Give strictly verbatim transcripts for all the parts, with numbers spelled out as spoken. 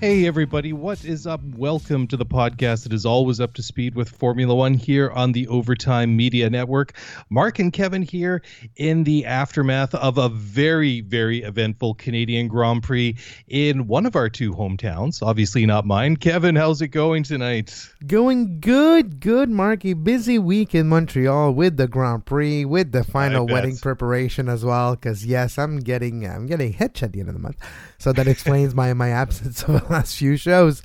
Hey everybody, what is up? Welcome to the podcast that is always up to speed with Formula One here on the Overtime Media Network. Mark and Kevin here in the aftermath of a very, very eventful Canadian Grand Prix in one of our two hometowns. Obviously not mine. Kevin, how's it going tonight? Going good, good, Marky. Busy week in Montreal with the Grand Prix, with the final wedding preparation as well. Because yes, I'm getting, I'm getting hitched at the end of the month, so that explains my my absence of last few shows,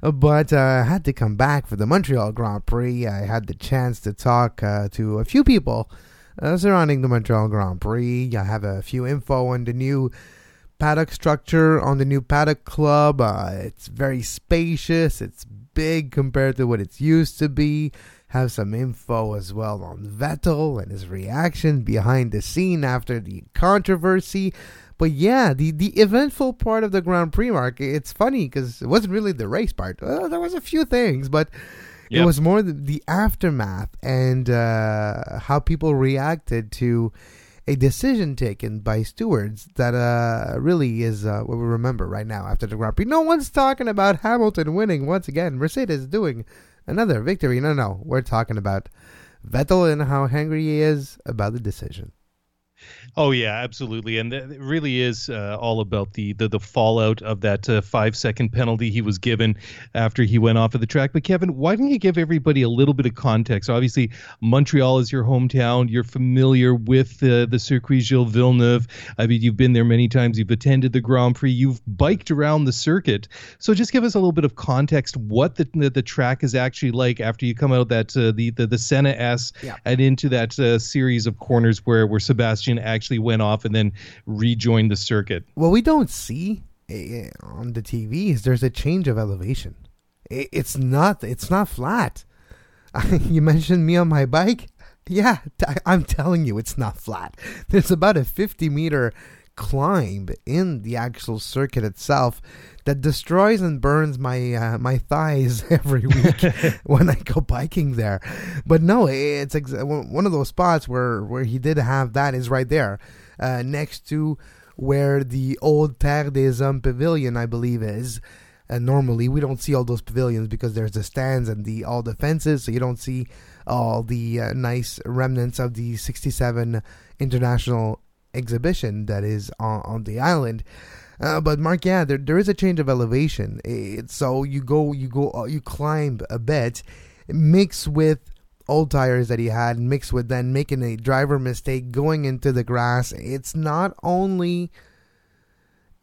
but uh, I had to come back for the Montreal Grand Prix. I had the chance to talk uh, to a few people uh, surrounding the Montreal Grand Prix. I have a few info on the new paddock structure, on the new paddock club. Uh, it's very spacious. It's big compared to what it's used to be. Have some info as well on Vettel and his reaction behind the scene after the controversy. But yeah, the, the eventful part of the Grand Prix, Mark, it's funny because it wasn't really the race part. Well, there was a few things, but yep. It was more the, the aftermath and uh, how people reacted to a decision taken by stewards that uh, really is uh, what we remember right now after the Grand Prix. No one's talking about Hamilton winning once again. Mercedes doing another victory. No, no, we're talking about Vettel and how angry he is about the decision. Oh, yeah, absolutely. And th- it really is uh, all about the, the, the fallout of that uh, five-second penalty he was given after he went off of the track. But, Kevin, why don't you give everybody a little bit of context? Obviously, Montreal is your hometown. You're familiar with uh, the Circuit Gilles Villeneuve. I mean, you've been there many times. You've attended the Grand Prix. You've biked around the circuit. So just give us a little bit of context what the the, the track is actually like after you come out that uh, the, the, the Senna S yeah. and into that uh, series of corners where, where Sebastian actually went off and then rejoined the circuit. What we don't see on the T V is there's a change of elevation. It's not it's not flat. You mentioned me on my bike. Yeah, I'm telling you, it's not flat. There's about a fifty meter climb in the actual circuit itself that destroys and burns my uh, my thighs every week when I go biking there. But no, it's ex- one of those spots where where he did have that is right there uh, next to where the old Terre des Hommes pavilion, I believe, is. And normally we don't see all those pavilions because there's the stands and the all the fences, so you don't see all the uh, nice remnants of the sixty-seven International Exhibition that is on, on the island. Uh, but Mark, yeah, there there is a change of elevation. It, so you go, you go, you climb a bit, mixed with old tires that he had, mixed with then making a driver mistake going into the grass. It's not only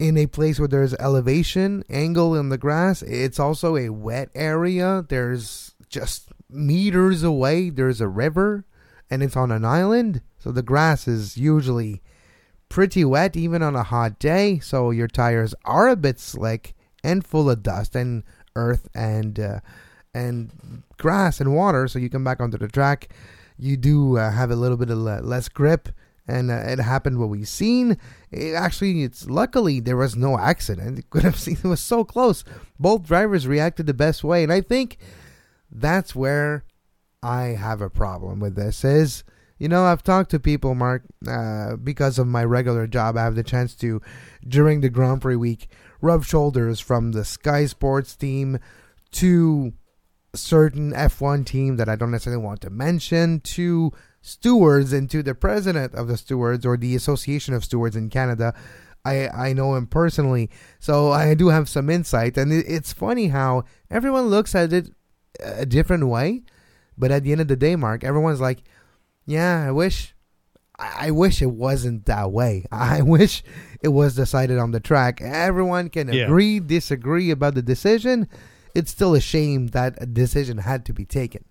in a place where there's elevation, angle in the grass. It's also a wet area. There's just meters away, there's a river, and it's on an island. So the grass is usually pretty wet even on a hot day, so your tires are a bit slick and full of dust and earth and uh, and grass and water. So you come back onto the track, you do uh, have a little bit of le- less grip, and uh, it happened what we've seen. It actually, it's luckily there was no accident. It could have seen it was so close. Both drivers reacted the best way, and I think that's where I have a problem with this is. You know, I've talked to people, Mark, uh, because of my regular job. I have the chance to, during the Grand Prix week, rub shoulders from the Sky Sports team to certain F one team that I don't necessarily want to mention, to stewards and to the president of the stewards or the Association of Stewards in Canada. I, I know him personally, so I do have some insight. And it, it's funny how everyone looks at it a different way, but at the end of the day, Mark, everyone's like, yeah, I wish I wish it wasn't that way. I wish it was decided on the track. Everyone can yeah. agree, disagree about the decision. It's still a shame that a decision had to be taken.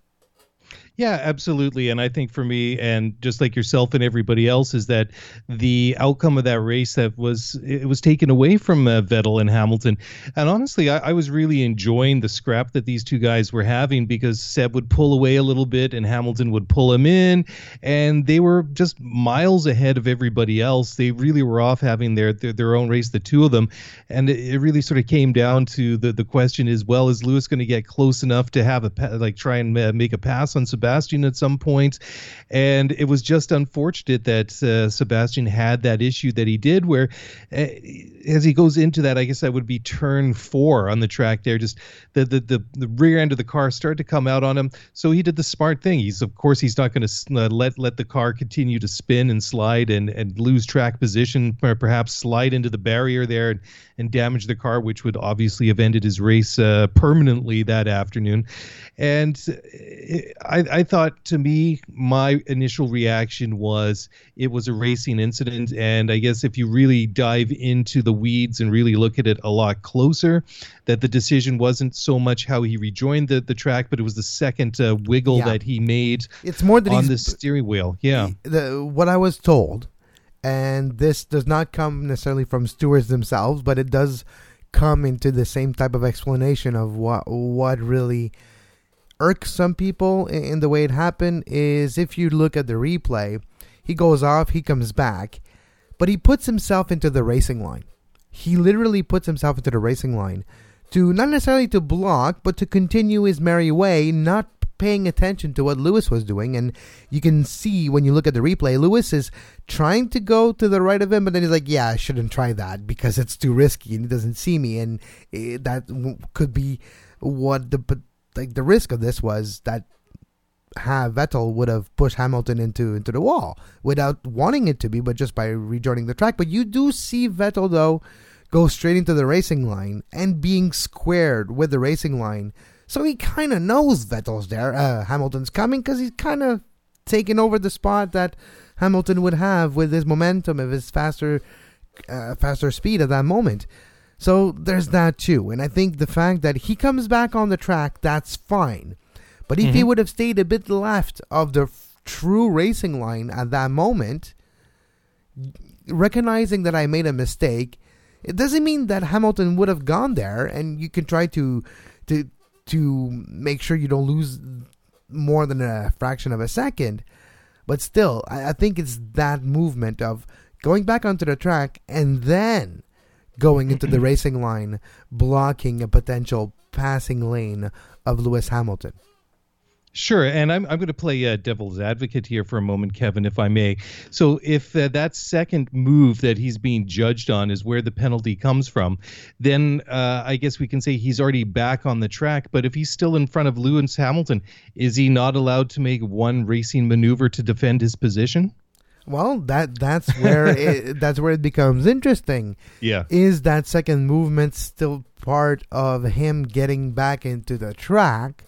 Yeah, absolutely. And I think for me, and just like yourself and everybody else, is that the outcome of that race that was, it was taken away from uh, Vettel and Hamilton. And honestly, I, I was really enjoying the scrap that these two guys were having, because Seb would pull away a little bit and Hamilton would pull him in, and they were just miles ahead of everybody else. They really were off having their their, their own race, the two of them. And it, it really sort of came down to the, the question is, well, is Lewis going to get close enough to have a, like try and uh, make a pass on Sebastian at some point? And it was just unfortunate that uh, Sebastian had that issue that he did, where uh, as he goes into that, I guess that would be turn four on the track there, just the, the, the, the rear end of the car started to come out on him. So he did the smart thing. He's, of course, he's not going to uh, let, let the car continue to spin and slide and, and lose track position, or perhaps slide into the barrier there and, and damage the car, which would obviously have ended his race uh, permanently that afternoon. And it, I, I thought, to me, my initial reaction was it was a racing incident. And I guess if you really dive into the weeds and really look at it a lot closer, that the decision wasn't so much how he rejoined the, the track, but it was the second uh, wiggle yeah. that he made it's more that on the steering wheel. Yeah. The, what I was told, and this does not come necessarily from stewards themselves, but it does come into the same type of explanation of what what really irks some people in, in the way it happened, is if you look at the replay, he goes off, he comes back, but he puts himself into the racing line. He literally puts himself into the racing line to not necessarily to block, but to continue his merry way, not paying attention to what Lewis was doing. And you can see when you look at the replay, Lewis is trying to go to the right of him, but then he's like, yeah, I shouldn't try that because it's too risky and he doesn't see me. And it, that w- could be what the like the risk of this was, that ha, Vettel would have pushed Hamilton into, into the wall without wanting it to be, but just by rejoining the track. But you do see Vettel, though, go straight into the racing line and being squared with the racing line. So he kind of knows Vettel's there, uh, Hamilton's coming, because he's kind of taking over the spot that Hamilton would have with his momentum of his faster uh, faster speed at that moment. So there's that too. And I think the fact that he comes back on the track, that's fine. But if mm-hmm. he would have stayed a bit left of the f- true racing line at that moment, recognizing that I made a mistake, it doesn't mean that Hamilton would have gone there. And you can try to... to to make sure you don't lose more than a fraction of a second. But still, I, I think it's that movement of going back onto the track and then going into the racing line, blocking a potential passing lane of Lewis Hamilton. Sure, and I'm I'm going to play uh, devil's advocate here for a moment, Kevin, if I may. So if uh, that second move that he's being judged on is where the penalty comes from, then uh, I guess we can say he's already back on the track. But if he's still in front of Lewis Hamilton, is he not allowed to make one racing maneuver to defend his position? Well, that that's where it, that's where it becomes interesting. Yeah, is that second movement still part of him getting back into the track?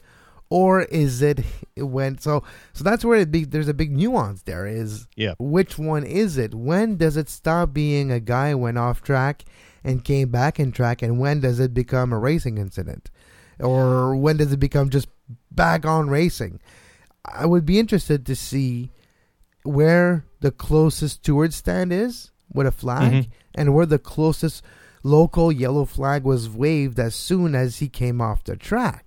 Or is it when, so so that's where it be, there's a big nuance there is, yeah. Which one is it? When does it stop being a guy went off track and came back in track, and when does it become a racing incident? Or when does it become just back on racing? I would be interested to see where the closest steward stand is with a flag mm-hmm. and where the closest local yellow flag was waved as soon as he came off the track.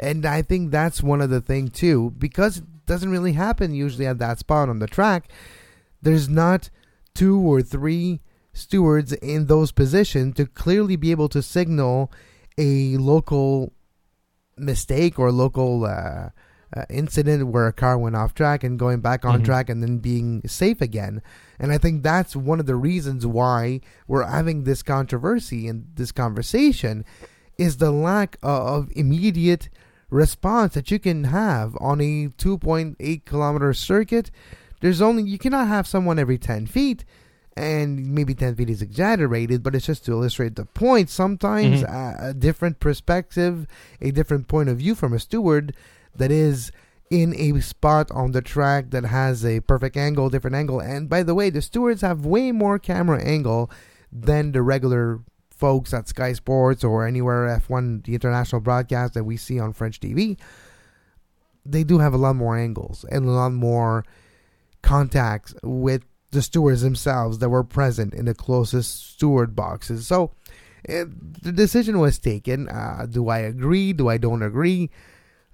And I think that's one of the thing too, because it doesn't really happen usually at that spot on the track. There's not two or three stewards in those positions to clearly be able to signal a local mistake or local uh, uh, incident where a car went off track and going back on mm-hmm. track and then being safe again. And I think that's one of the reasons why we're having this controversy and this conversation is the lack of immediate response that you can have on a two point eight kilometer circuit. There's only, you cannot have someone every ten feet, and maybe ten feet is exaggerated, but it's just to illustrate the point. Sometimes mm-hmm. a, a different perspective, a different point of view from a steward that is in a spot on the track that has a perfect angle, different angle. And by the way, the stewards have way more camera angle than the regular folks at Sky Sports or anywhere F one, the international broadcast that we see on French T V. they do have a lot more angles and a lot more contacts with the stewards themselves that were present in the closest steward boxes. So it, the decision was taken. Uh, do I agree? Do I don't agree?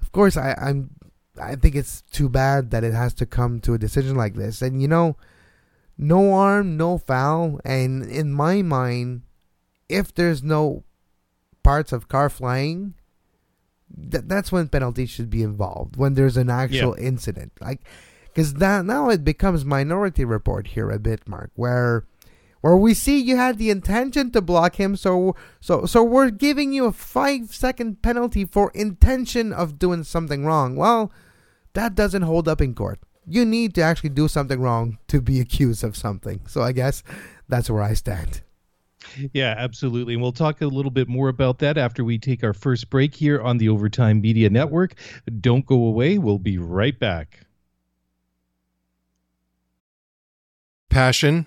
Of course, I, I'm. I think it's too bad that it has to come to a decision like this. And, you know, no harm, no foul. And in my mind, if there's no parts of car flying, th- that's when penalties should be involved, when there's an actual yeah. incident. Like, because that now it becomes minority report here a bit, Mark, where where we see you had the intention to block him, so so so we're giving you a five-second penalty for intention of doing something wrong. Well, that doesn't hold up in court. You need to actually do something wrong to be accused of something. So I guess that's where I stand. Yeah, absolutely. And we'll talk a little bit more about that after we take our first break here on the Overtime Media Network. Don't go away. We'll be right back. Passion,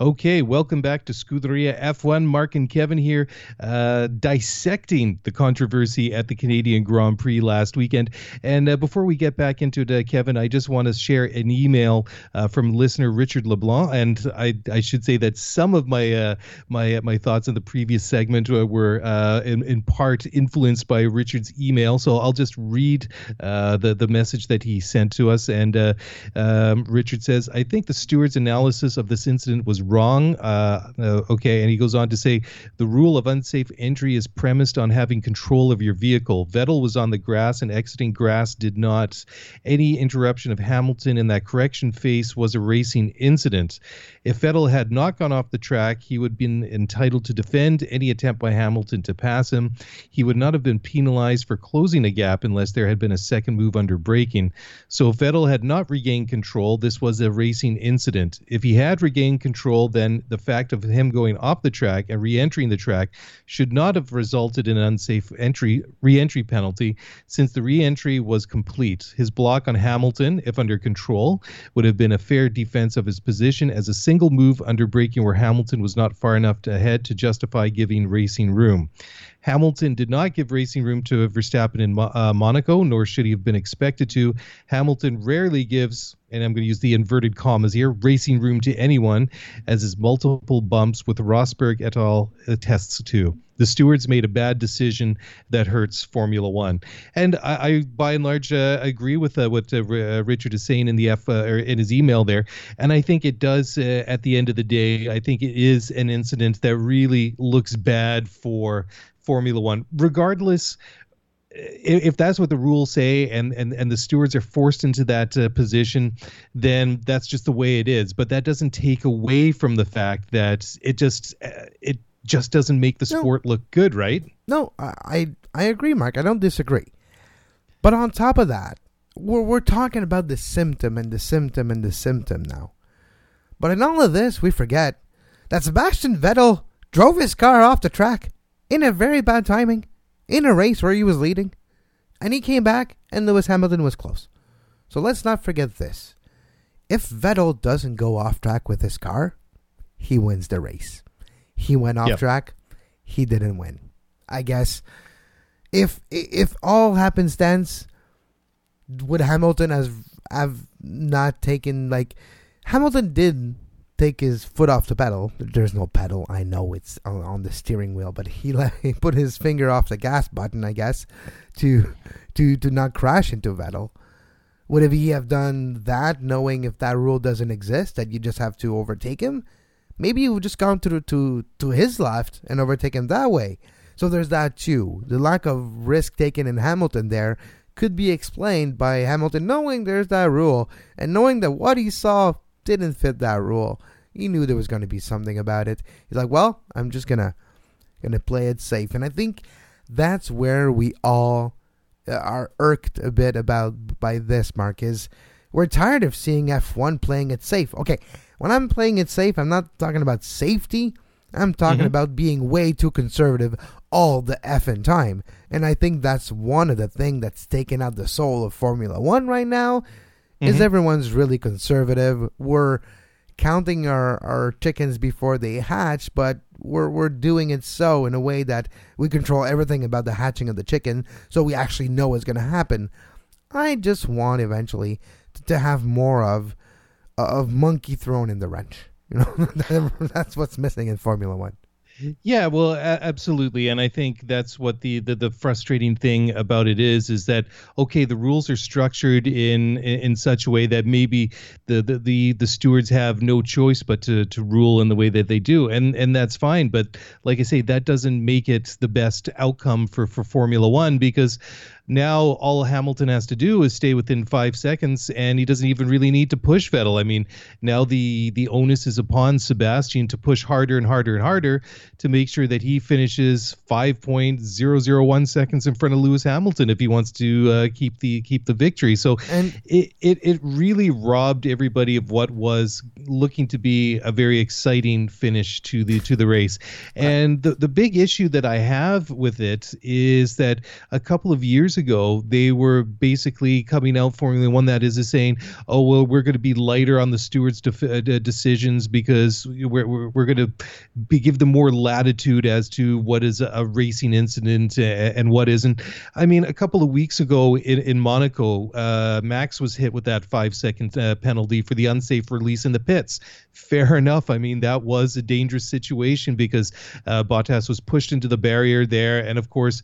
Okay, welcome back to Scuderia F one. Mark and Kevin here, uh, dissecting the controversy at the Canadian Grand Prix last weekend. And uh, before we get back into it, uh, Kevin, I just want to share an email uh, from listener Richard LeBlanc. And I, I should say that some of my uh, my my thoughts in the previous segment were uh, in, in part influenced by Richard's email. So I'll just read uh, the, the message that he sent to us. And uh, um, Richard says, I think the steward's analysis of this incident was wrong. Uh, uh, okay. And he goes on to say, the rule of unsafe entry is premised on having control of your vehicle. Vettel was on the grass and exiting grass did not. Any interruption of Hamilton in that correction phase was a racing incident. If Vettel had not gone off the track, he would have been entitled to defend any attempt by Hamilton to pass him. He would not have been penalized for closing a gap unless there had been a second move under braking. So if Vettel had not regained control, this was a racing incident. If he had regained control, then the fact of him going off the track and re-entering the track should not have resulted in an unsafe entry re-entry penalty, since the re-entry was complete. His block on Hamilton, if under control, would have been a fair defense of his position, as a single move under braking where Hamilton was not far enough ahead to justify giving racing room. Hamilton did not give racing room to Verstappen in uh, Monaco, nor should he have been expected to. Hamilton rarely gives, and I'm going to use the inverted commas here, racing room to anyone, as his multiple bumps with Rosberg et al. Attests to. The stewards made a bad decision that hurts Formula One. And I, I by and large, uh, agree with uh, what uh, R- Richard is saying in the F, uh, or in his email there. And I think it does, uh, at the end of the day, I think it is an incident that really looks bad for Formula One, regardless. If that's what the rules say, and, and, and the stewards are forced into that uh, position, then that's just the way it is. But that doesn't take away from the fact that it just uh, it just doesn't make the sport no. look good, right? No, I I agree, Mark. I don't disagree. But on top of that, we're we're talking about the symptom and the symptom and the symptom now. But in all of this, we forget that Sebastian Vettel drove his car off the track in a very bad timing, in a race where he was leading, and he came back, and Lewis Hamilton was close. So let's not forget this. If Vettel doesn't go off track with his car, he wins the race. He went off yep. track, he didn't win. I guess if if all happenstance, would Hamilton have, have not taken, like, Hamilton did take his foot off the pedal. There's no pedal. I know it's on, on the steering wheel, but he, let, he put his finger off the gas button, I guess, to to to not crash into Vettel. Would he have done that knowing if that rule doesn't exist, that you just have to overtake him? Maybe he would just gone to, to, to his left and overtake him that way. So there's that too. The lack of risk taken in Hamilton there could be explained by Hamilton knowing there's that rule and knowing that what he saw didn't fit that rule. He knew there was going to be something about it. He's like, well, I'm just going to gonna play it safe. And I think that's where we all are irked a bit about by this, Mark, is we're tired of seeing F one playing it safe. Okay, when I'm playing it safe, I'm not talking about safety. I'm talking mm-hmm. about being way too conservative all the effing time. And I think that's one of the things that's taken out the soul of Formula One right now mm-hmm. is everyone's really conservative. We're counting our, our chickens before they hatch, but we're we're doing it so in a way that we control everything about the hatching of the chicken, so we actually know what's going to happen. I just want eventually to, to have more of of monkey thrown in the wrench. You know, that's what's missing in Formula One. Yeah, well, a- absolutely. And I think that's what the, the, the frustrating thing about it is, is that, okay, the rules are structured in in, in such a way that maybe the, the, the, the stewards have no choice but to, to rule in the way that they do. And and that's fine. But like I say, that doesn't make it the best outcome for, for Formula One, because now all Hamilton has to do is stay within five seconds, and he doesn't even really need to push Vettel. I mean, now the, the onus is upon Sebastian to push harder and harder and harder to make sure that he finishes five point zero zero one seconds in front of Lewis Hamilton if he wants to uh, keep the keep the victory. So and it, it, it really robbed everybody of what was looking to be a very exciting finish to the to the race. And the, the big issue that I have with it is that a couple of years ago, they were basically coming out Formula One, that is, is saying, oh, well, we're going to be lighter on the stewards' de- uh, decisions because we're we're, we're going to be, give them more latitude as to what is a, a racing incident and, and what isn't. I mean, a couple of weeks ago in, in Monaco, uh, Max was hit with that five-second uh, penalty for the unsafe release in the pits. Fair enough. I mean, that was a dangerous situation because uh, Bottas was pushed into the barrier there, and of course,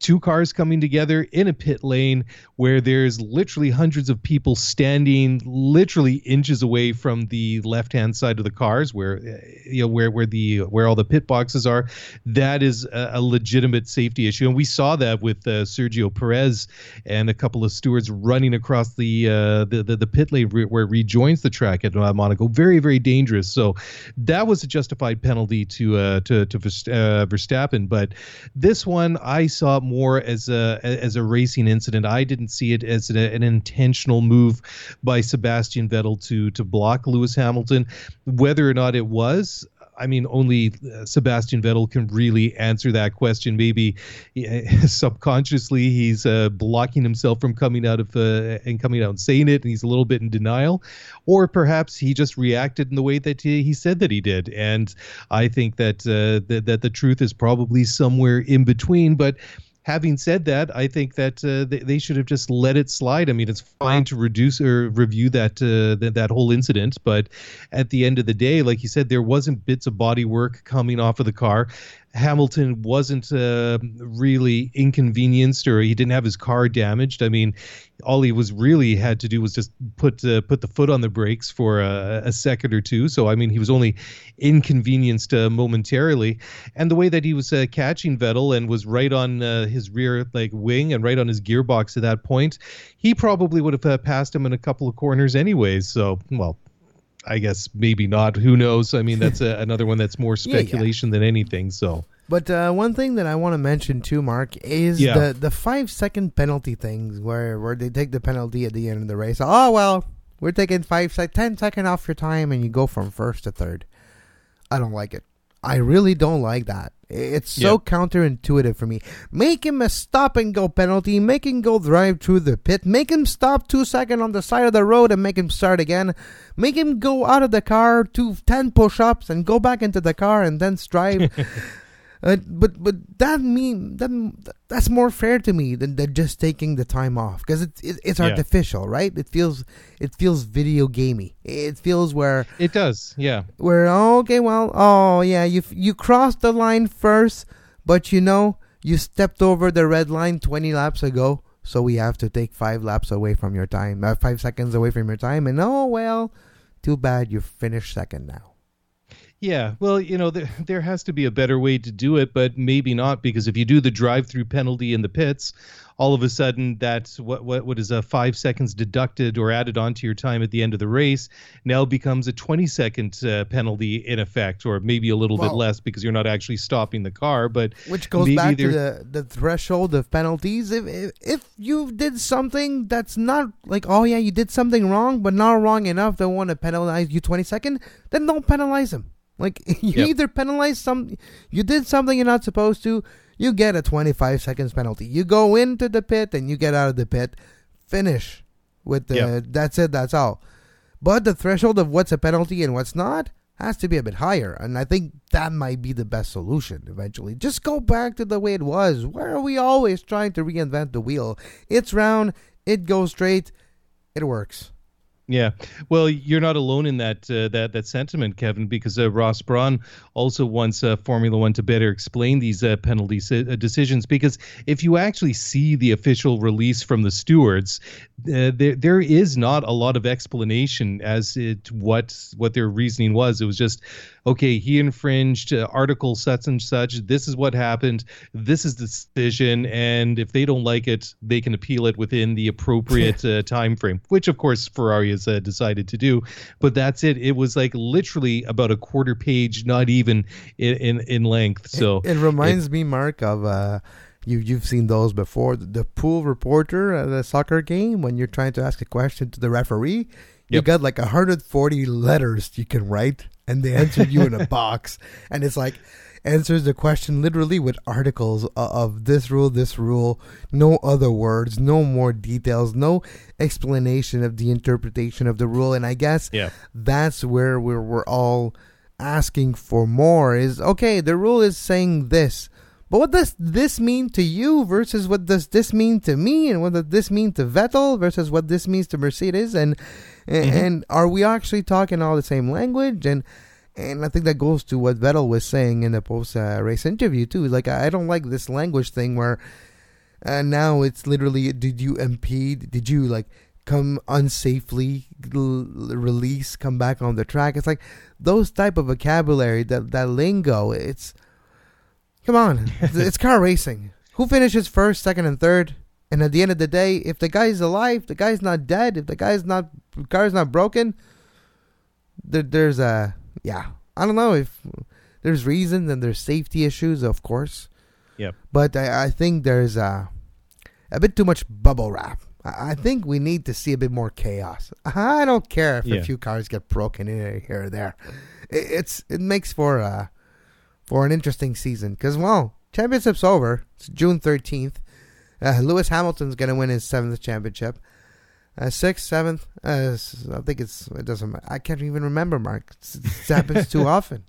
two cars coming together in a pit lane where there's literally hundreds of people standing literally inches away from the left-hand side of the cars where you know where where the where all the pit boxes are. That is a, a legitimate safety issue, and we saw that with uh, Sergio Perez and a couple of stewards running across the uh, the, the the pit lane re- where it rejoins the track at Monaco. Very, very dangerous. So that was a justified penalty to uh, to to uh, Verstappen, but this one I saw more as a as a racing incident. I didn't see it as a, an intentional move by Sebastian Vettel to to block Lewis Hamilton. Whether or not it was, I mean, only Sebastian Vettel can really answer that question. Maybe uh, subconsciously he's uh, blocking himself from coming out of uh, and coming out and saying it, and he's a little bit in denial, or perhaps he just reacted in the way that he, he said that he did. And I think that uh, th- that the truth is probably somewhere in between, but. Having said that, I think that uh, they, they should have just let it slide. I mean, it's fine to reduce or review that uh, th- that whole incident, but at the end of the day, like you said, there wasn't bits of bodywork coming off of the car. Hamilton wasn't uh, really inconvenienced, or he didn't have his car damaged. I mean, all he was really had to do was just put uh, put the foot on the brakes for a, a second or two. So, I mean, he was only inconvenienced uh, momentarily. And the way that he was uh, catching Vettel and was right on uh, his rear like wing and right on his gearbox at that point, he probably would have uh, passed him in a couple of corners anyways. So, well, I guess maybe not. Who knows? I mean, that's a, another one that's more speculation yeah, yeah. than anything. So, but uh, one thing that I want to mention too, Mark, is yeah. the the five second penalty things, where where they take the penalty at the end of the race. Oh well, we're taking five sec ten second off your time, and you go from first to third. I don't like it. I really don't like that. It's so yep. counterintuitive for me. Make him a stop and go penalty. Make him go drive through the pit. Make him stop two seconds on the side of the road and make him start again. Make him go out of the car, do ten push-ups and go back into the car and then drive. Uh, but but that mean that that's more fair to me than, than just taking the time off, because it, it, it's artificial, yeah. right? It feels it feels video gamey. It feels where it does, yeah. Where okay, well, oh yeah, you you crossed the line first, but you know you stepped over the red line twenty laps ago, so we have to take five laps away from your time, uh, five seconds away from your time, and oh well, too bad you finished second now. Yeah, well, you know, there, there has to be a better way to do it, but maybe not, because if you do the drive-through penalty in the pits, all of a sudden that's what what what is a five seconds deducted or added onto your time at the end of the race now becomes a twenty-second uh, penalty in effect, or maybe a little well, bit less because you're not actually stopping the car. But which goes back to the, the threshold of penalties. If, if if you did something that's not like, oh yeah, you did something wrong, but not wrong enough to want to penalize you twenty-second, then don't penalize him. Like, you yep. either penalize some, you did something you're not supposed to, you get a twenty-five seconds penalty. You go into the pit and you get out of the pit. Finish with the, yep. that's it, that's all. But the threshold of what's a penalty and what's not has to be a bit higher. And I think that might be the best solution eventually. Just go back to the way it was. Why are we always trying to reinvent the wheel? It's round, it goes straight, it works. Yeah, well, you're not alone in that uh, that that sentiment, Kevin, because uh, Ross Brawn also wants uh, Formula One to better explain these uh, penalty si- decisions. Because if you actually see the official release from the stewards, uh, there there is not a lot of explanation as to what what their reasoning was. It was just, okay, he infringed uh, article such and such. This is what happened. This is the decision, and if they don't like it, they can appeal it within the appropriate uh, time frame. Which, of course, Ferrari is. Uh, decided to do, but that's it. It was like literally about a quarter page, not even in in, in length. So it, it reminds it, me, Mark, of uh, you. You've seen those before. The pool reporter at a soccer game, when you're trying to ask a question to the referee, you yep. got like one hundred forty letters you can write, and they answer you in a box, and it's like answers the question literally with articles of, of this rule, this rule, no other words, no more details, no explanation of the interpretation of the rule. And I guess yeah. that's where we're, we're all asking for more is, okay, the rule is saying this, but what does this mean to you versus what does this mean to me, and what does this mean to Vettel versus what this means to Mercedes? And, mm-hmm. and are we actually talking all the same language? And And I think that goes to what Vettel was saying in the post-race uh, interview, too. Like, I don't like this language thing where uh, now it's literally, did you impede? Did you, like, come unsafely, l- release, come back on the track? It's like those type of vocabulary, that, that lingo, it's, come on, it's, it's car racing. Who finishes first, second, and third? And at the end of the day, if the guy's alive, the guy's not dead, if the guy's not, the car's not broken, there, there's a... Yeah, I don't know if there's reasons and there's safety issues, of course. Yeah. But I, I think there's a, a bit too much bubble wrap. I, I think we need to see a bit more chaos. I don't care if yeah. a few cars get broken in here or there. It, it's it makes for uh for an interesting season because well, championship's over. It's June thirteenth. Uh, Lewis Hamilton's gonna win his seventh championship. Uh, sixth, seventh, uh, I think it's, it doesn't matter. I can't even remember, Mark. It happens too often.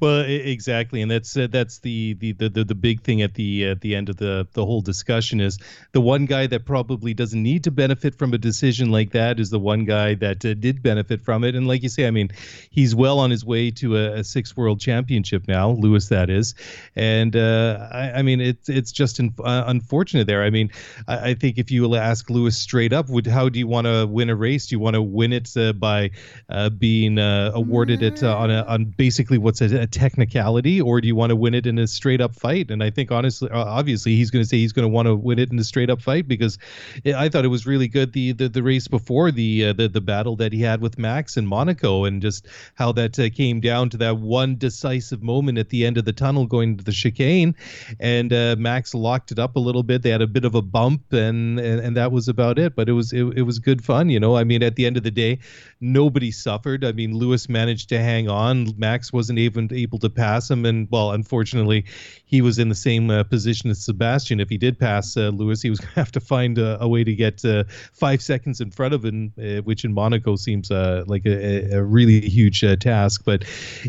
Well, exactly, and that's uh, that's the, the, the, the big thing at the at the end of the, the whole discussion is the one guy that probably doesn't need to benefit from a decision like that is the one guy that uh, did benefit from it. And like you say, I mean, he's well on his way to a, a sixth world championship now, Lewis, that is. And uh, I, I mean, it's it's just un- uh, unfortunate there. I mean, I, I think if you ask Lewis straight up, would how do you want to win a race? Do you want to win it uh, by uh, being uh, awarded it uh, on a, on basically what's a technicality, or do you want to win it in a straight up fight? And I think honestly, obviously he's going to say he's going to want to win it in a straight up fight, because I thought it was really good. The, the, the race before the, uh, the, the battle that he had with Max in Monaco, and just how that uh, came down to that one decisive moment at the end of the tunnel going into the chicane, and uh, Max locked it up a little bit. They had a bit of a bump and, and, and that was about it, but it was, it, it was good fun. You know, I mean, at the end of the day, nobody suffered. I mean, Lewis managed to hang on. Max wasn't able even able to pass him. And, well, unfortunately, he was in the same uh, position as Sebastian. If he did pass uh, Lewis, he was going to have to find a, a way to get uh, five seconds in front of him, uh, which in Monaco seems uh, like a, a really huge uh, task. But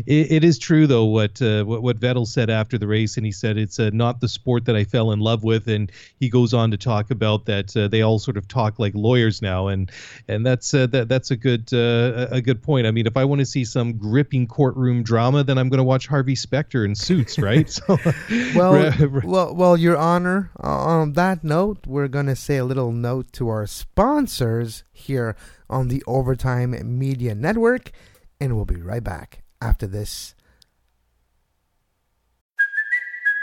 it, it is true, though, what, uh, what what Vettel said after the race, and he said it's uh, not the sport that I fell in love with. And he goes on to talk about that uh, they all sort of talk like lawyers now, and and that's uh, that that's a good uh, a good point. I mean, if I want to see some gripping courtroom drama, then I'm going to watch Harvey Specter in Suits, right? So, well, well, well, Your Honor, on that note, we're going to say a little note to our sponsors here on the Overtime Media Network, and we'll be right back after this.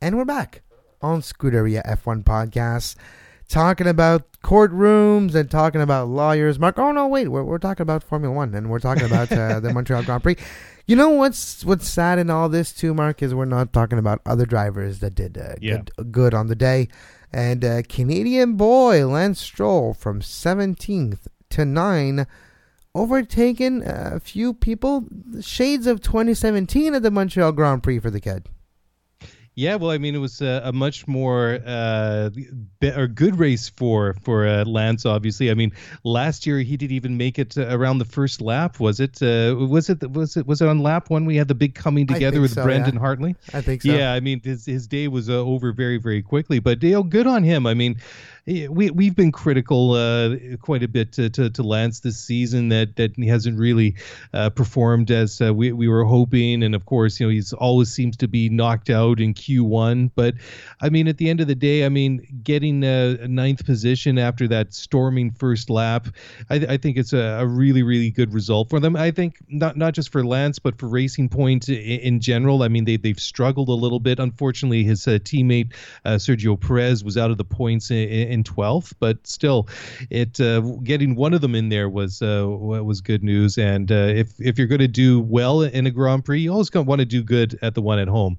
And we're back on Scuderia F one Podcast, talking about courtrooms and talking about lawyers. Mark, oh no, wait, we're, we're talking about Formula One, and we're talking about uh, the Montreal Grand Prix. You know what's what's sad in all this too, Mark, is we're not talking about other drivers that did uh, yeah. good, good on the day. And uh, Canadian boy Lance Stroll from seventeenth to nine, overtaken a few people. Shades of twenty seventeen at the Montreal Grand Prix for the kid. Yeah, well, I mean, it was a, a much more uh, be, or good race for for uh, Lance, obviously. I mean, last year he didn't even make it around the first lap, was it? Uh, was it was it was it on lap one we had the big coming together with so, Brendan yeah. Hartley? I think so. Yeah, I mean, his his day was uh, over very, very quickly. But you know, good on him. I mean, we we've been critical uh, quite a bit to, to to Lance this season that that he hasn't really uh, performed as uh, we we were hoping, and of course, you know, he's always seems to be knocked out in Q one. But I mean, at the end of the day, I mean, getting a, a ninth position after that storming first lap, I, th- I think it's a, a really, really good result for them. I think not not just for Lance, but for Racing Point in, in general. I mean, they they've struggled a little bit. Unfortunately, his uh, teammate uh, Sergio Perez was out of the points in, in twelfth, but still, it uh, getting one of them in there was uh, was good news. And uh, if if you're going to do well in a Grand Prix, you always going to want to do good at the one at home.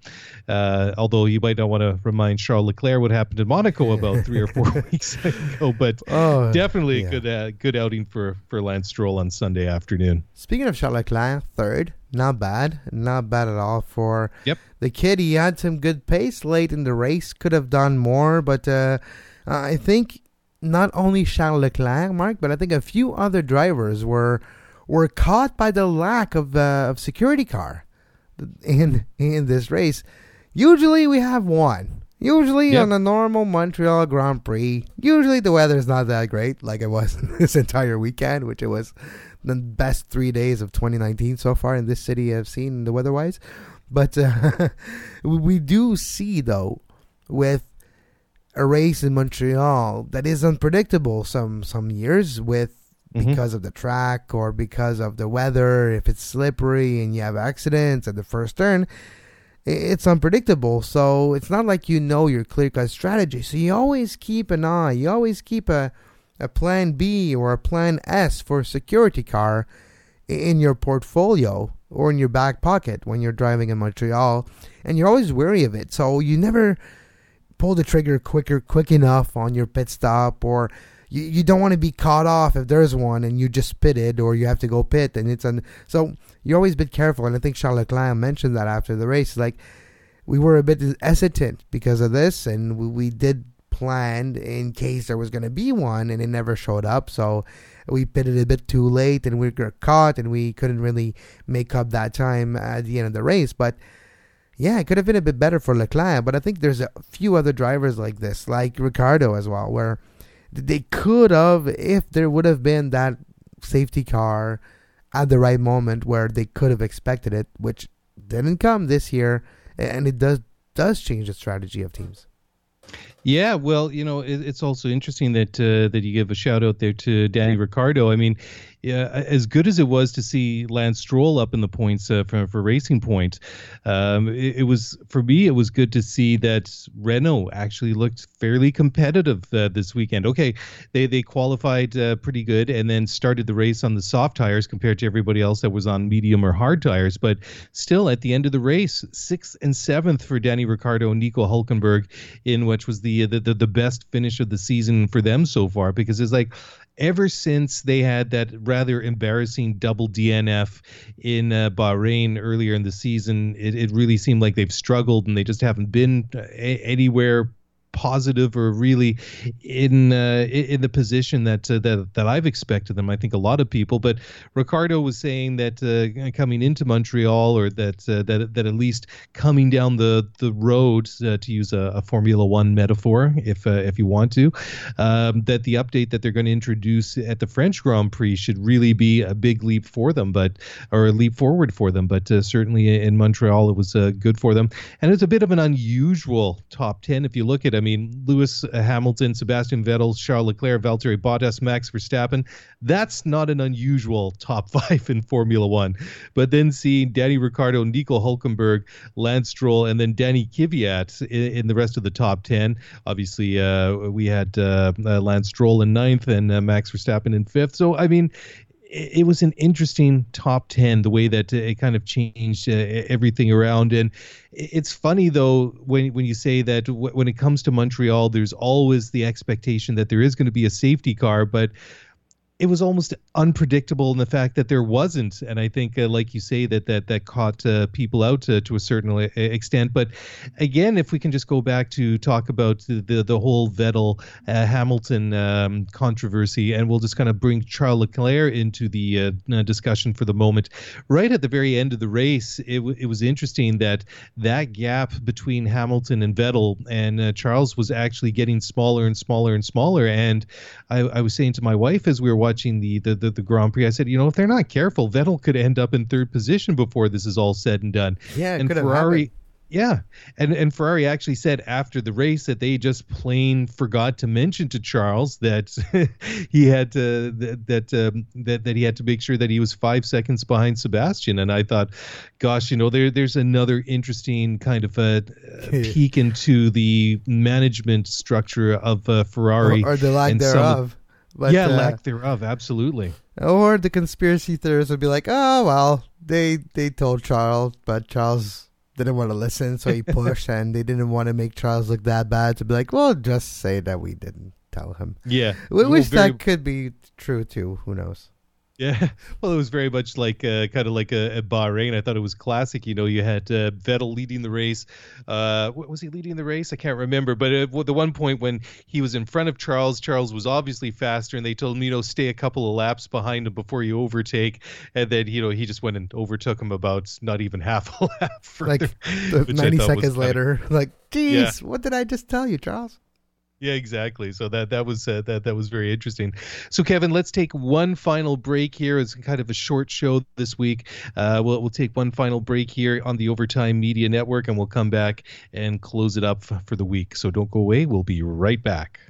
Uh, although you might not want to remind Charles Leclerc what happened in Monaco about three or four weeks ago, but oh, definitely yeah. good uh, good outing for for Lance Stroll on Sunday afternoon. Speaking of Charles Leclerc, third, not bad, not bad at all for yep. the kid. He had some good pace late in the race. Could have done more, but. Uh, Uh, I think not only Charles Leclerc, Mark, but I think a few other drivers were were caught by the lack of uh, of security car in in this race. Usually we have one. Usually yep. on a normal Montreal Grand Prix, usually the weather's not that great like it was this entire weekend, which it was the best three days of twenty nineteen so far in this city I've seen the weather-wise. But uh, we do see, though, with a race in Montreal that is unpredictable some some years with mm-hmm. because of the track or because of the weather, if it's slippery and you have accidents at the first turn, it's unpredictable. So it's not like you know your clear-cut strategy. So you always keep an eye. You always keep a, a plan B or a plan S for a security car in your portfolio or in your back pocket when you're driving in Montreal. And you're always wary of it. So you never pull the trigger quicker, quick enough on your pit stop, or you, you don't want to be caught off if there's one and you just pitted or you have to go pit. And it's an, so you're always a bit careful. And I think Charles Leclerc mentioned that after the race, like we were a bit hesitant because of this, and we, we did plan in case there was going to be one, and it never showed up. So we pitted a bit too late and we got caught, and we couldn't really make up that time at the end of the race. But yeah, it could have been a bit better for Leclerc, but I think there's a few other drivers like this, like Ricciardo as well, where they could have, if there would have been that safety car at the right moment where they could have expected it, which didn't come this year, and it does does change the strategy of teams. Yeah, well, you know, it, it's also interesting that uh, that you give a shout out there to Danny Ricciardo. I mean, yeah, as good as it was to see Lance Stroll up in the points uh, for, for Racing Point, um, it, it was for me it was good to see that Renault actually looked fairly competitive uh, this weekend. Okay, they they qualified uh, pretty good and then started the race on the soft tires compared to everybody else that was on medium or hard tires. But still, at the end of the race, sixth and seventh for Danny Ricciardo and Nico Hulkenberg, in which was the the the, the best finish of the season for them so far, because it's like, ever since they had that rather embarrassing double D N F in uh, Bahrain earlier in the season, it, it really seemed like they've struggled and they just haven't been a- anywhere positive or really in uh, in the position that, uh, that that I've expected them. I think a lot of people, but Ricardo was saying that uh, coming into Montreal, or that uh, that that at least coming down the the road, uh, to use a, a Formula One metaphor, if uh, if you want to, um, that the update that they're going to introduce at the French Grand Prix should really be a big leap for them, but or a leap forward for them. But uh, certainly in Montreal, it was uh, good for them, and it's a bit of an unusual top ten if you look at it. I mean, Lewis Hamilton, Sebastian Vettel, Charles Leclerc, Valtteri Bottas, Max Verstappen. That's not an unusual top five in Formula One. But then seeing Danny Ricciardo, Nico Hulkenberg, Lance Stroll, and then Daniil Kvyat in, in the rest of the top ten. Obviously, uh, we had uh, uh, Lance Stroll in ninth and uh, Max Verstappen in fifth. So, I mean, it was an interesting top ten, the way that it kind of changed uh, everything around. And it's funny, though, when when you say that w- when it comes to Montreal, there's always the expectation that there is going to be a safety car, but it was almost unpredictable in the fact that there wasn't. And I think, uh, like you say, that that that caught uh, people out uh, to a certain extent. But again, if we can just go back to talk about the the whole Vettel uh, Hamilton um, controversy, and we'll just kind of bring Charles Leclerc into the uh, discussion for the moment. Right at the very end of the race, it, w- it was interesting that that gap between Hamilton and Vettel and uh, Charles was actually getting smaller and smaller and smaller. And I, I was saying to my wife as we were watching watching the, the the the Grand Prix, I said, you know, if they're not careful, Vettel could end up in third position before this is all said and done. Yeah, and Ferrari, yeah, and and Ferrari actually said after the race that they just plain forgot to mention to Charles that he had to, that that, um, that that he had to make sure that he was five seconds behind Sebastian. And I thought, gosh, you know, there there's another interesting kind of a, a peek into the management structure of uh, Ferrari, or, or the lack thereof. But, yeah, uh, lack thereof, absolutely. Or the conspiracy theorists would be like, oh, well, they they told Charles, but Charles didn't want to listen, so he pushed, and they didn't want to make Charles look that bad, to be like, well, just say that we didn't tell him. Yeah. We wish very... that could be true, too. Who knows? Yeah, well, it was very much like uh, kind of like a, a Bahrain. I thought it was classic. You know, you had uh, Vettel leading the race. Uh, was he leading the race? I can't remember. But at the one point when he was in front of Charles, Charles was obviously faster, and they told him, you know, stay a couple of laps behind him before you overtake. And then, you know, he just went and overtook him about not even half a lap further. Like ninety seconds later, like, geez, yeah. What did I just tell you, Charles? Yeah, exactly. So that that was uh, that that was very interesting. So Kevin, let's take one final break here. It's kind of a short show this week. Uh, we'll we'll take one final break here on the Overtime Media Network, and we'll come back and close it up f- for the week. So don't go away. We'll be right back.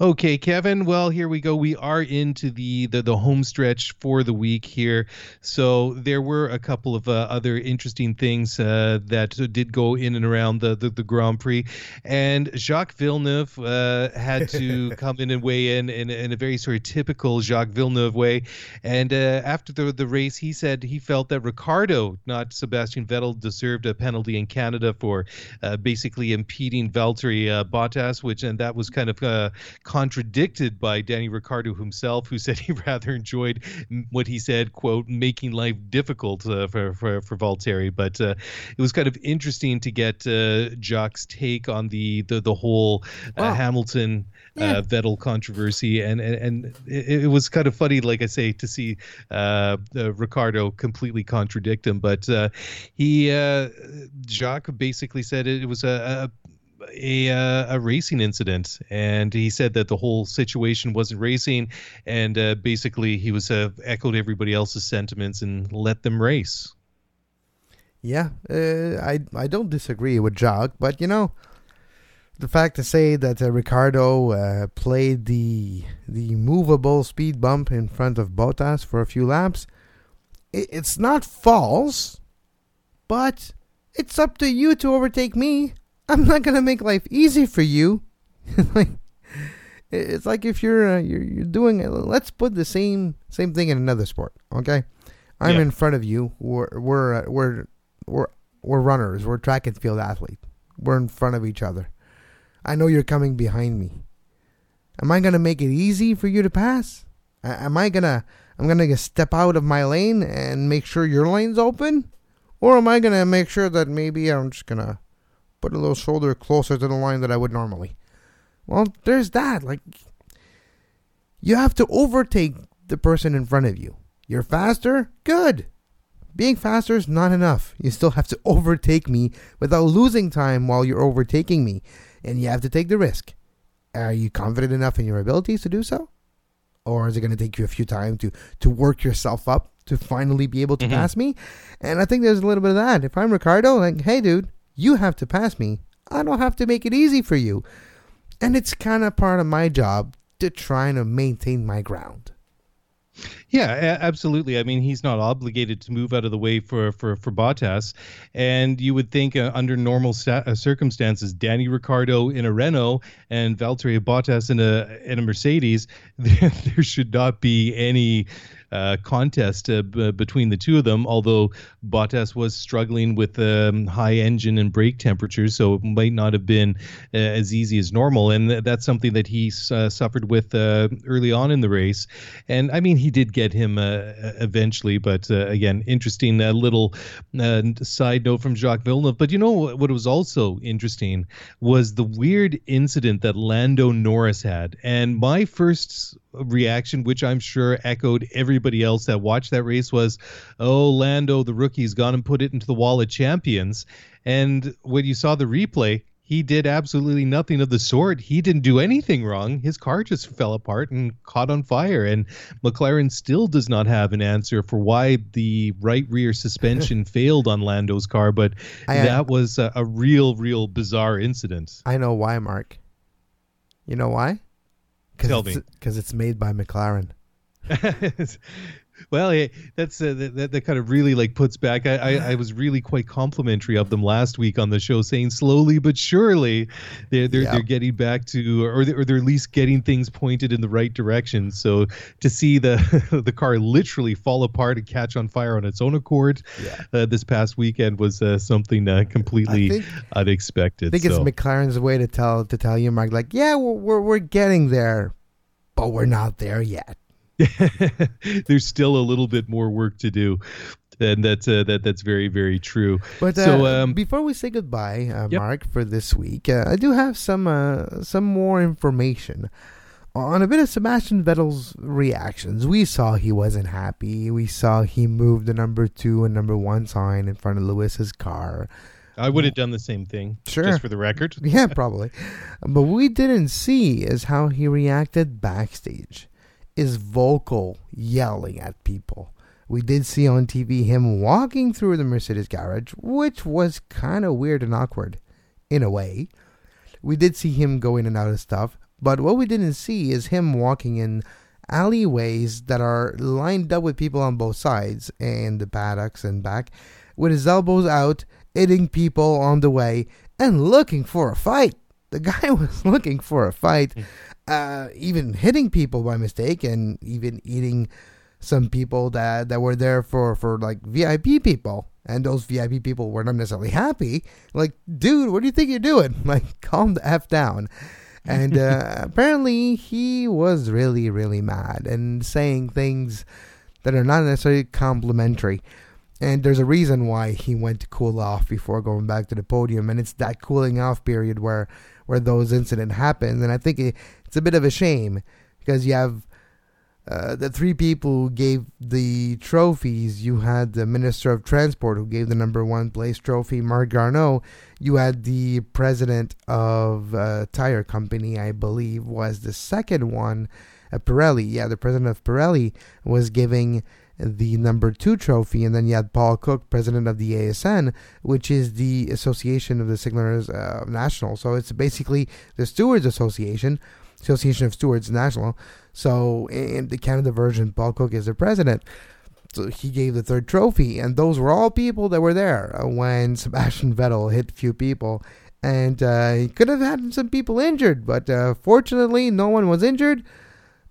Okay, Kevin. Well, here we go. We are into the, the, the home stretch for the week here. So there were a couple of uh, other interesting things uh, that did go in and around the, the, the Grand Prix. And Jacques Villeneuve uh, had to come in and weigh in, in in a very sort of typical Jacques Villeneuve way. And uh, after the, the race, he said he felt that Ricardo, not Sebastian Vettel, deserved a penalty in Canada for uh, basically impeding Valtteri uh, Bottas, which and that was kind of... Uh, contradicted by Danny Ricciardo himself, who said he rather enjoyed what he said, quote, making life difficult uh, for, for, for Valtteri. But uh, it was kind of interesting to get uh, Jacques' take on the, the, the whole uh, wow. Hamilton yeah. uh, Vettel controversy. And, and, and it, it was kind of funny, like I say, to see uh, uh, Ricciardo completely contradict him. But uh, he, uh, Jacques basically said it, it was a, a A, uh, a racing incident, and he said that the whole situation wasn't racing, and uh, basically he was uh, echoed everybody else's sentiments and let them race. Yeah, uh, I I don't disagree with Jacques, but you know, the fact to say that uh, Ricardo uh, played the the movable speed bump in front of Bottas for a few laps, it, it's not false, but it's up to you to overtake me. I'm not gonna make life easy for you. Like, it's like if you're uh, you're you're doing. Let's put the same same thing in another sport, okay? I'm yeah. in front of you. We're we're uh, we're We're we're runners. We're track and field athletes. We're in front of each other. I know you're coming behind me. Am I gonna make it easy for you to pass? I, am I gonna I'm gonna step out of my lane and make sure your lane's open, or am I gonna make sure that maybe I'm just gonna put a little shoulder closer to the line that I would normally? Well, there's that. Like, you have to overtake the person in front of you. You're faster? Good. Being faster is not enough. You still have to overtake me without losing time while you're overtaking me. And you have to take the risk. Are you confident enough in your abilities to do so? Or is it going to take you a few times to, to work yourself up to finally be able to mm-hmm. pass me? And I think there's a little bit of that. If I'm Ricardo, like, hey, dude, you have to pass me. I don't have to make it easy for you. And it's kind of part of my job to try and maintain my ground. Yeah, absolutely. I mean, he's not obligated to move out of the way for, for, for Bottas. And you would think uh, under normal st- uh, circumstances, Danny Ricciardo in a Renault and Valtteri Bottas in a in a Mercedes, there, there should not be any uh, contest uh, b- between the two of them, although Bottas was struggling with um, high engine and brake temperatures, so it might not have been uh, as easy as normal. And th- that's something that he uh, suffered with uh, early on in the race. And, I mean, he did get him uh, eventually, but uh, again, interesting uh, little uh, side note from Jacques Villeneuve. But you know what was also interesting was the weird incident that Lando Norris had. And my first reaction, which I'm sure echoed everybody else that watched that race, was, oh, Lando, the rookie's gone and put it into the wall of champions. And when you saw the replay, he did absolutely nothing of the sort. He didn't do anything wrong. His car just fell apart and caught on fire. And McLaren still does not have an answer for why the right rear suspension failed on Lando's car. But I, that I, was a, a real, real bizarre incident. I know why, Mark. You know why? Tell me. Because it's made by McLaren. Well, hey, that's uh, that, that kind of really like puts back. I, I, I was really quite complimentary of them last week on the show, saying slowly but surely they're they're, yeah. they're getting back to, or they're, or they're at least getting things pointed in the right direction. So to see the the car literally fall apart and catch on fire on its own accord yeah. uh, this past weekend was uh, something uh, completely I think, unexpected. I think so. It's McLaren's way to tell to tell you, Mark, like, yeah, we're we're, we're getting there, but we're not there yet. There's still a little bit more work to do, and that's uh, that that's very, very true. But uh, so, um, before we say goodbye, uh, yep. Mark, for this week, uh, I do have some uh, some more information on a bit of Sebastian Vettel's reactions. We saw he wasn't happy. We saw he moved the number two and number one sign in front of Lewis's car. I would have done the same thing, sure, just for the record. Yeah, probably. But what we didn't see is how he reacted backstage. Is vocal, yelling at people. We did see on T V him walking through the Mercedes garage, which was kind of weird and awkward in a way. We did see him go in and out of stuff, but what we didn't see is him walking in alleyways that are lined up with people on both sides and the paddocks and back, with his elbows out, hitting people on the way and looking for a fight. The guy was looking for a fight. Uh, even hitting people by mistake, and even eating some people that, that were there for, for like V I P people, and those V I P people were not necessarily happy. Like, dude, what do you think you're doing? Like, calm the F down. And uh, apparently he was really, really mad and saying things that are not necessarily complimentary. And there's a reason why he went to cool off before going back to the podium, and it's that cooling off period where where those incidents happen. And I think it, it's a bit of a shame, because you have uh, the three people who gave the trophies. You had the Minister of Transport, who gave the number one place trophy, Mark Garneau. You had the president of uh, tire company, I believe, was the second one. Uh, Pirelli, yeah, the president of Pirelli was giving the number two trophy, and then you had Paul Cook, president of the A S N, which is the Association of the Signalers uh, National. So it's basically the Stewards Association, Association of Stewards National. So in the Canada version, Paul Cook is the president. So he gave the third trophy, and those were all people that were there when Sebastian Vettel hit few people. And uh, he could have had some people injured, but uh, fortunately no one was injured,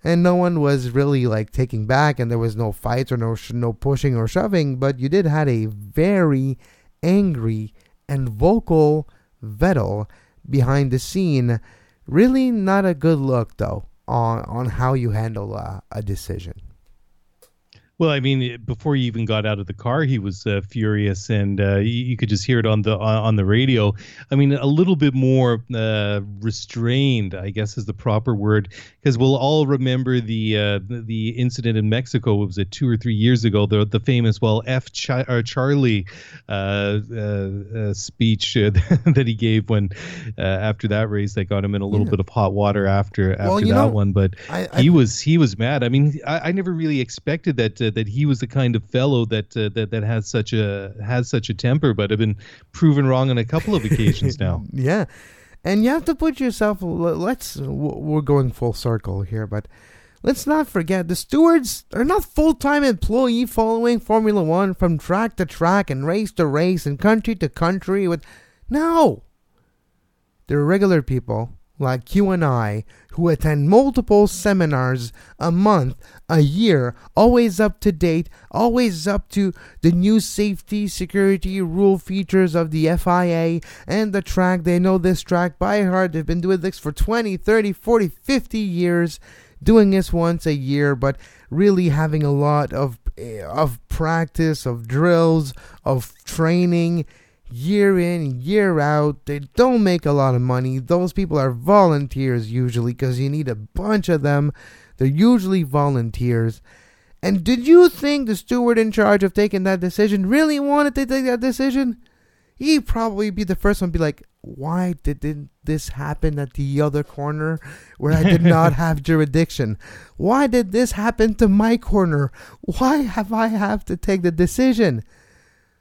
and no one was really like taking back, and there was no fights or no sh- no pushing or shoving. But you did had a very angry and vocal Vettel behind the scene. Really not a good look, though, on, on how you handle uh, a decision. Well, I mean, before he even got out of the car, he was uh, furious, and uh, you, you could just hear it on the on the radio. I mean, a little bit more uh, restrained, I guess, is the proper word, because we'll all remember the uh, the incident in Mexico. It was a two or three years ago. The the famous "Well, F Chi- or Charlie" uh, uh, uh, speech uh, that he gave when uh, after that race, that got him in a little yeah. bit of hot water after after well, that know, one. But I, I, he was he was mad. I mean, I, I never really expected that. Uh, that he was the kind of fellow that uh, that that has such a has such a temper, but I've been proven wrong on a couple of occasions now. Yeah, and you have to put yourself. Let's we're going full circle here, but let's not forget the stewards are not full-time employee following Formula One from track to track and race to race and country to country. With no, they're regular people like you and I, who attend multiple seminars a month, a year, always up to date, always up to the new safety, security, rule features of the F I A and the track. They know this track by heart. They've been doing this for twenty, thirty, forty, fifty years, doing this once a year, but really having a lot of, of practice, of drills, of training, year in, year out. They don't make a lot of money. Those people are volunteers usually, because you need a bunch of them. They're usually volunteers. And did you think the steward in charge of taking that decision really wanted to take that decision? He'd probably be the first one to be like, why didn't this happen at the other corner where I did not have jurisdiction? Why did this happen to my corner? Why have I have to take the decision?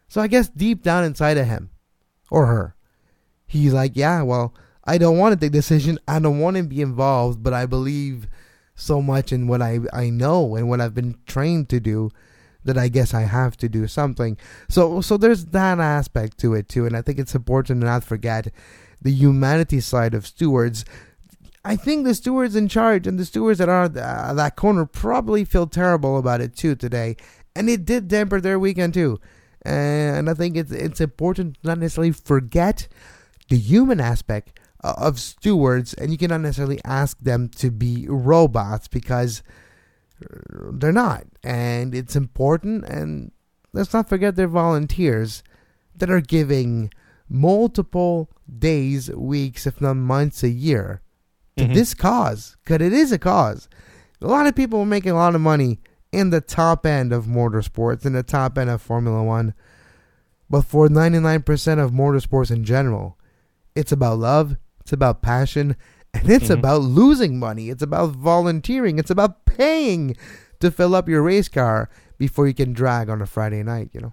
So I guess deep down inside of him or her, he's like, yeah, well, I don't want to take decision. I don't want to be involved, but I believe so much in what I, I know and what I've been trained to do that I guess I have to do something. So so there's that aspect to it, too. And I think it's important to not forget the humanity side of stewards. I think the stewards in charge and the stewards that are uh, that corner probably feel terrible about it, too, today. And it did damper their weekend, too. And I think it's it's important to not necessarily forget the human aspect of stewards, and you cannot necessarily ask them to be robots, because they're not. And it's important, and let's not forget they're volunteers that are giving multiple days, weeks, if not months a year to mm-hmm. this cause, because it is a cause. A lot of people are making a lot of money in the top end of motorsports, in the top end of Formula One. But for ninety-nine percent of motorsports in general, it's about love, it's about passion, and it's mm-hmm. about losing money. It's about volunteering. It's about paying to fill up your race car before you can drag on a Friday night, you know?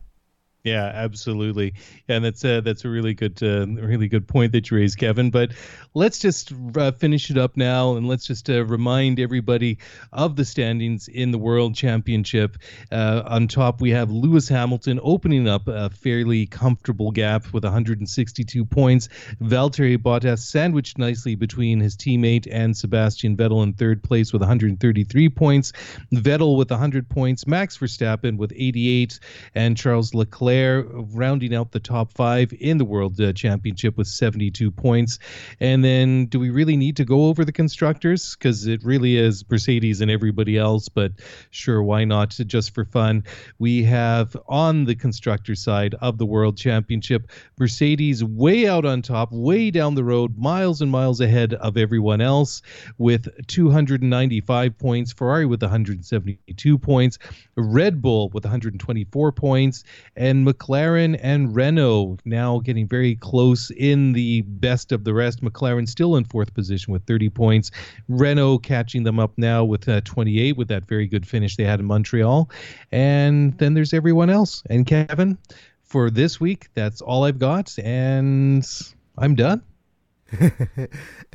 Yeah, absolutely, and that's a, that's a really good, uh, really good point that you raised, Kevin. But let's just uh, finish it up now, and let's just uh, remind everybody of the standings in the World Championship. Uh, on top, we have Lewis Hamilton opening up a fairly comfortable gap with one hundred sixty-two points. Valtteri Bottas sandwiched nicely between his teammate and Sebastian Vettel in third place with one hundred thirty-three points. Vettel with one hundred points, Max Verstappen with eighty-eight, and Charles Leclerc rounding out the top five in the World uh, Championship with seventy-two points. And then, do we really need to go over the constructors? Because it really is Mercedes and everybody else, but sure, why not? Just for fun, we have on the constructor side of the World Championship, Mercedes way out on top, way down the road, miles and miles ahead of everyone else with two hundred ninety-five points, Ferrari with one hundred seventy-two points, Red Bull with one hundred twenty-four points, and and McLaren and Renault now getting very close in the best of the rest. McLaren still in fourth position with thirty points. Renault catching them up now with uh, twenty-eight with that very good finish they had in Montreal. And then there's everyone else. And Kevin, for this week, that's all I've got, and I'm done. And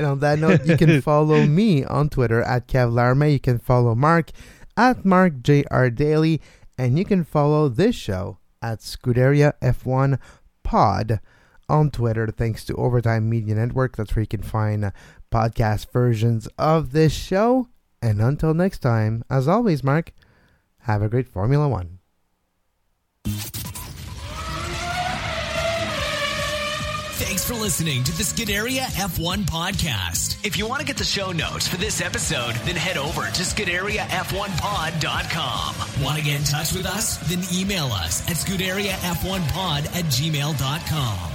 on that note, you can follow me on Twitter at Kev Laramee. You can follow Mark at Mark J R Daly, and you can follow this show at Scuderia F one Pod on Twitter, thanks to Overtime Media Network. That's where you can find podcast versions of this show. And until next time, as always, Mark, have a great Formula One. Thanks for listening to the Scuderia F one Podcast. If you want to get the show notes for this episode, then head over to Scuderia F one Pod dot com. Want to get in touch with us? Then email us at Scuderia F one Pod at gmail dot com.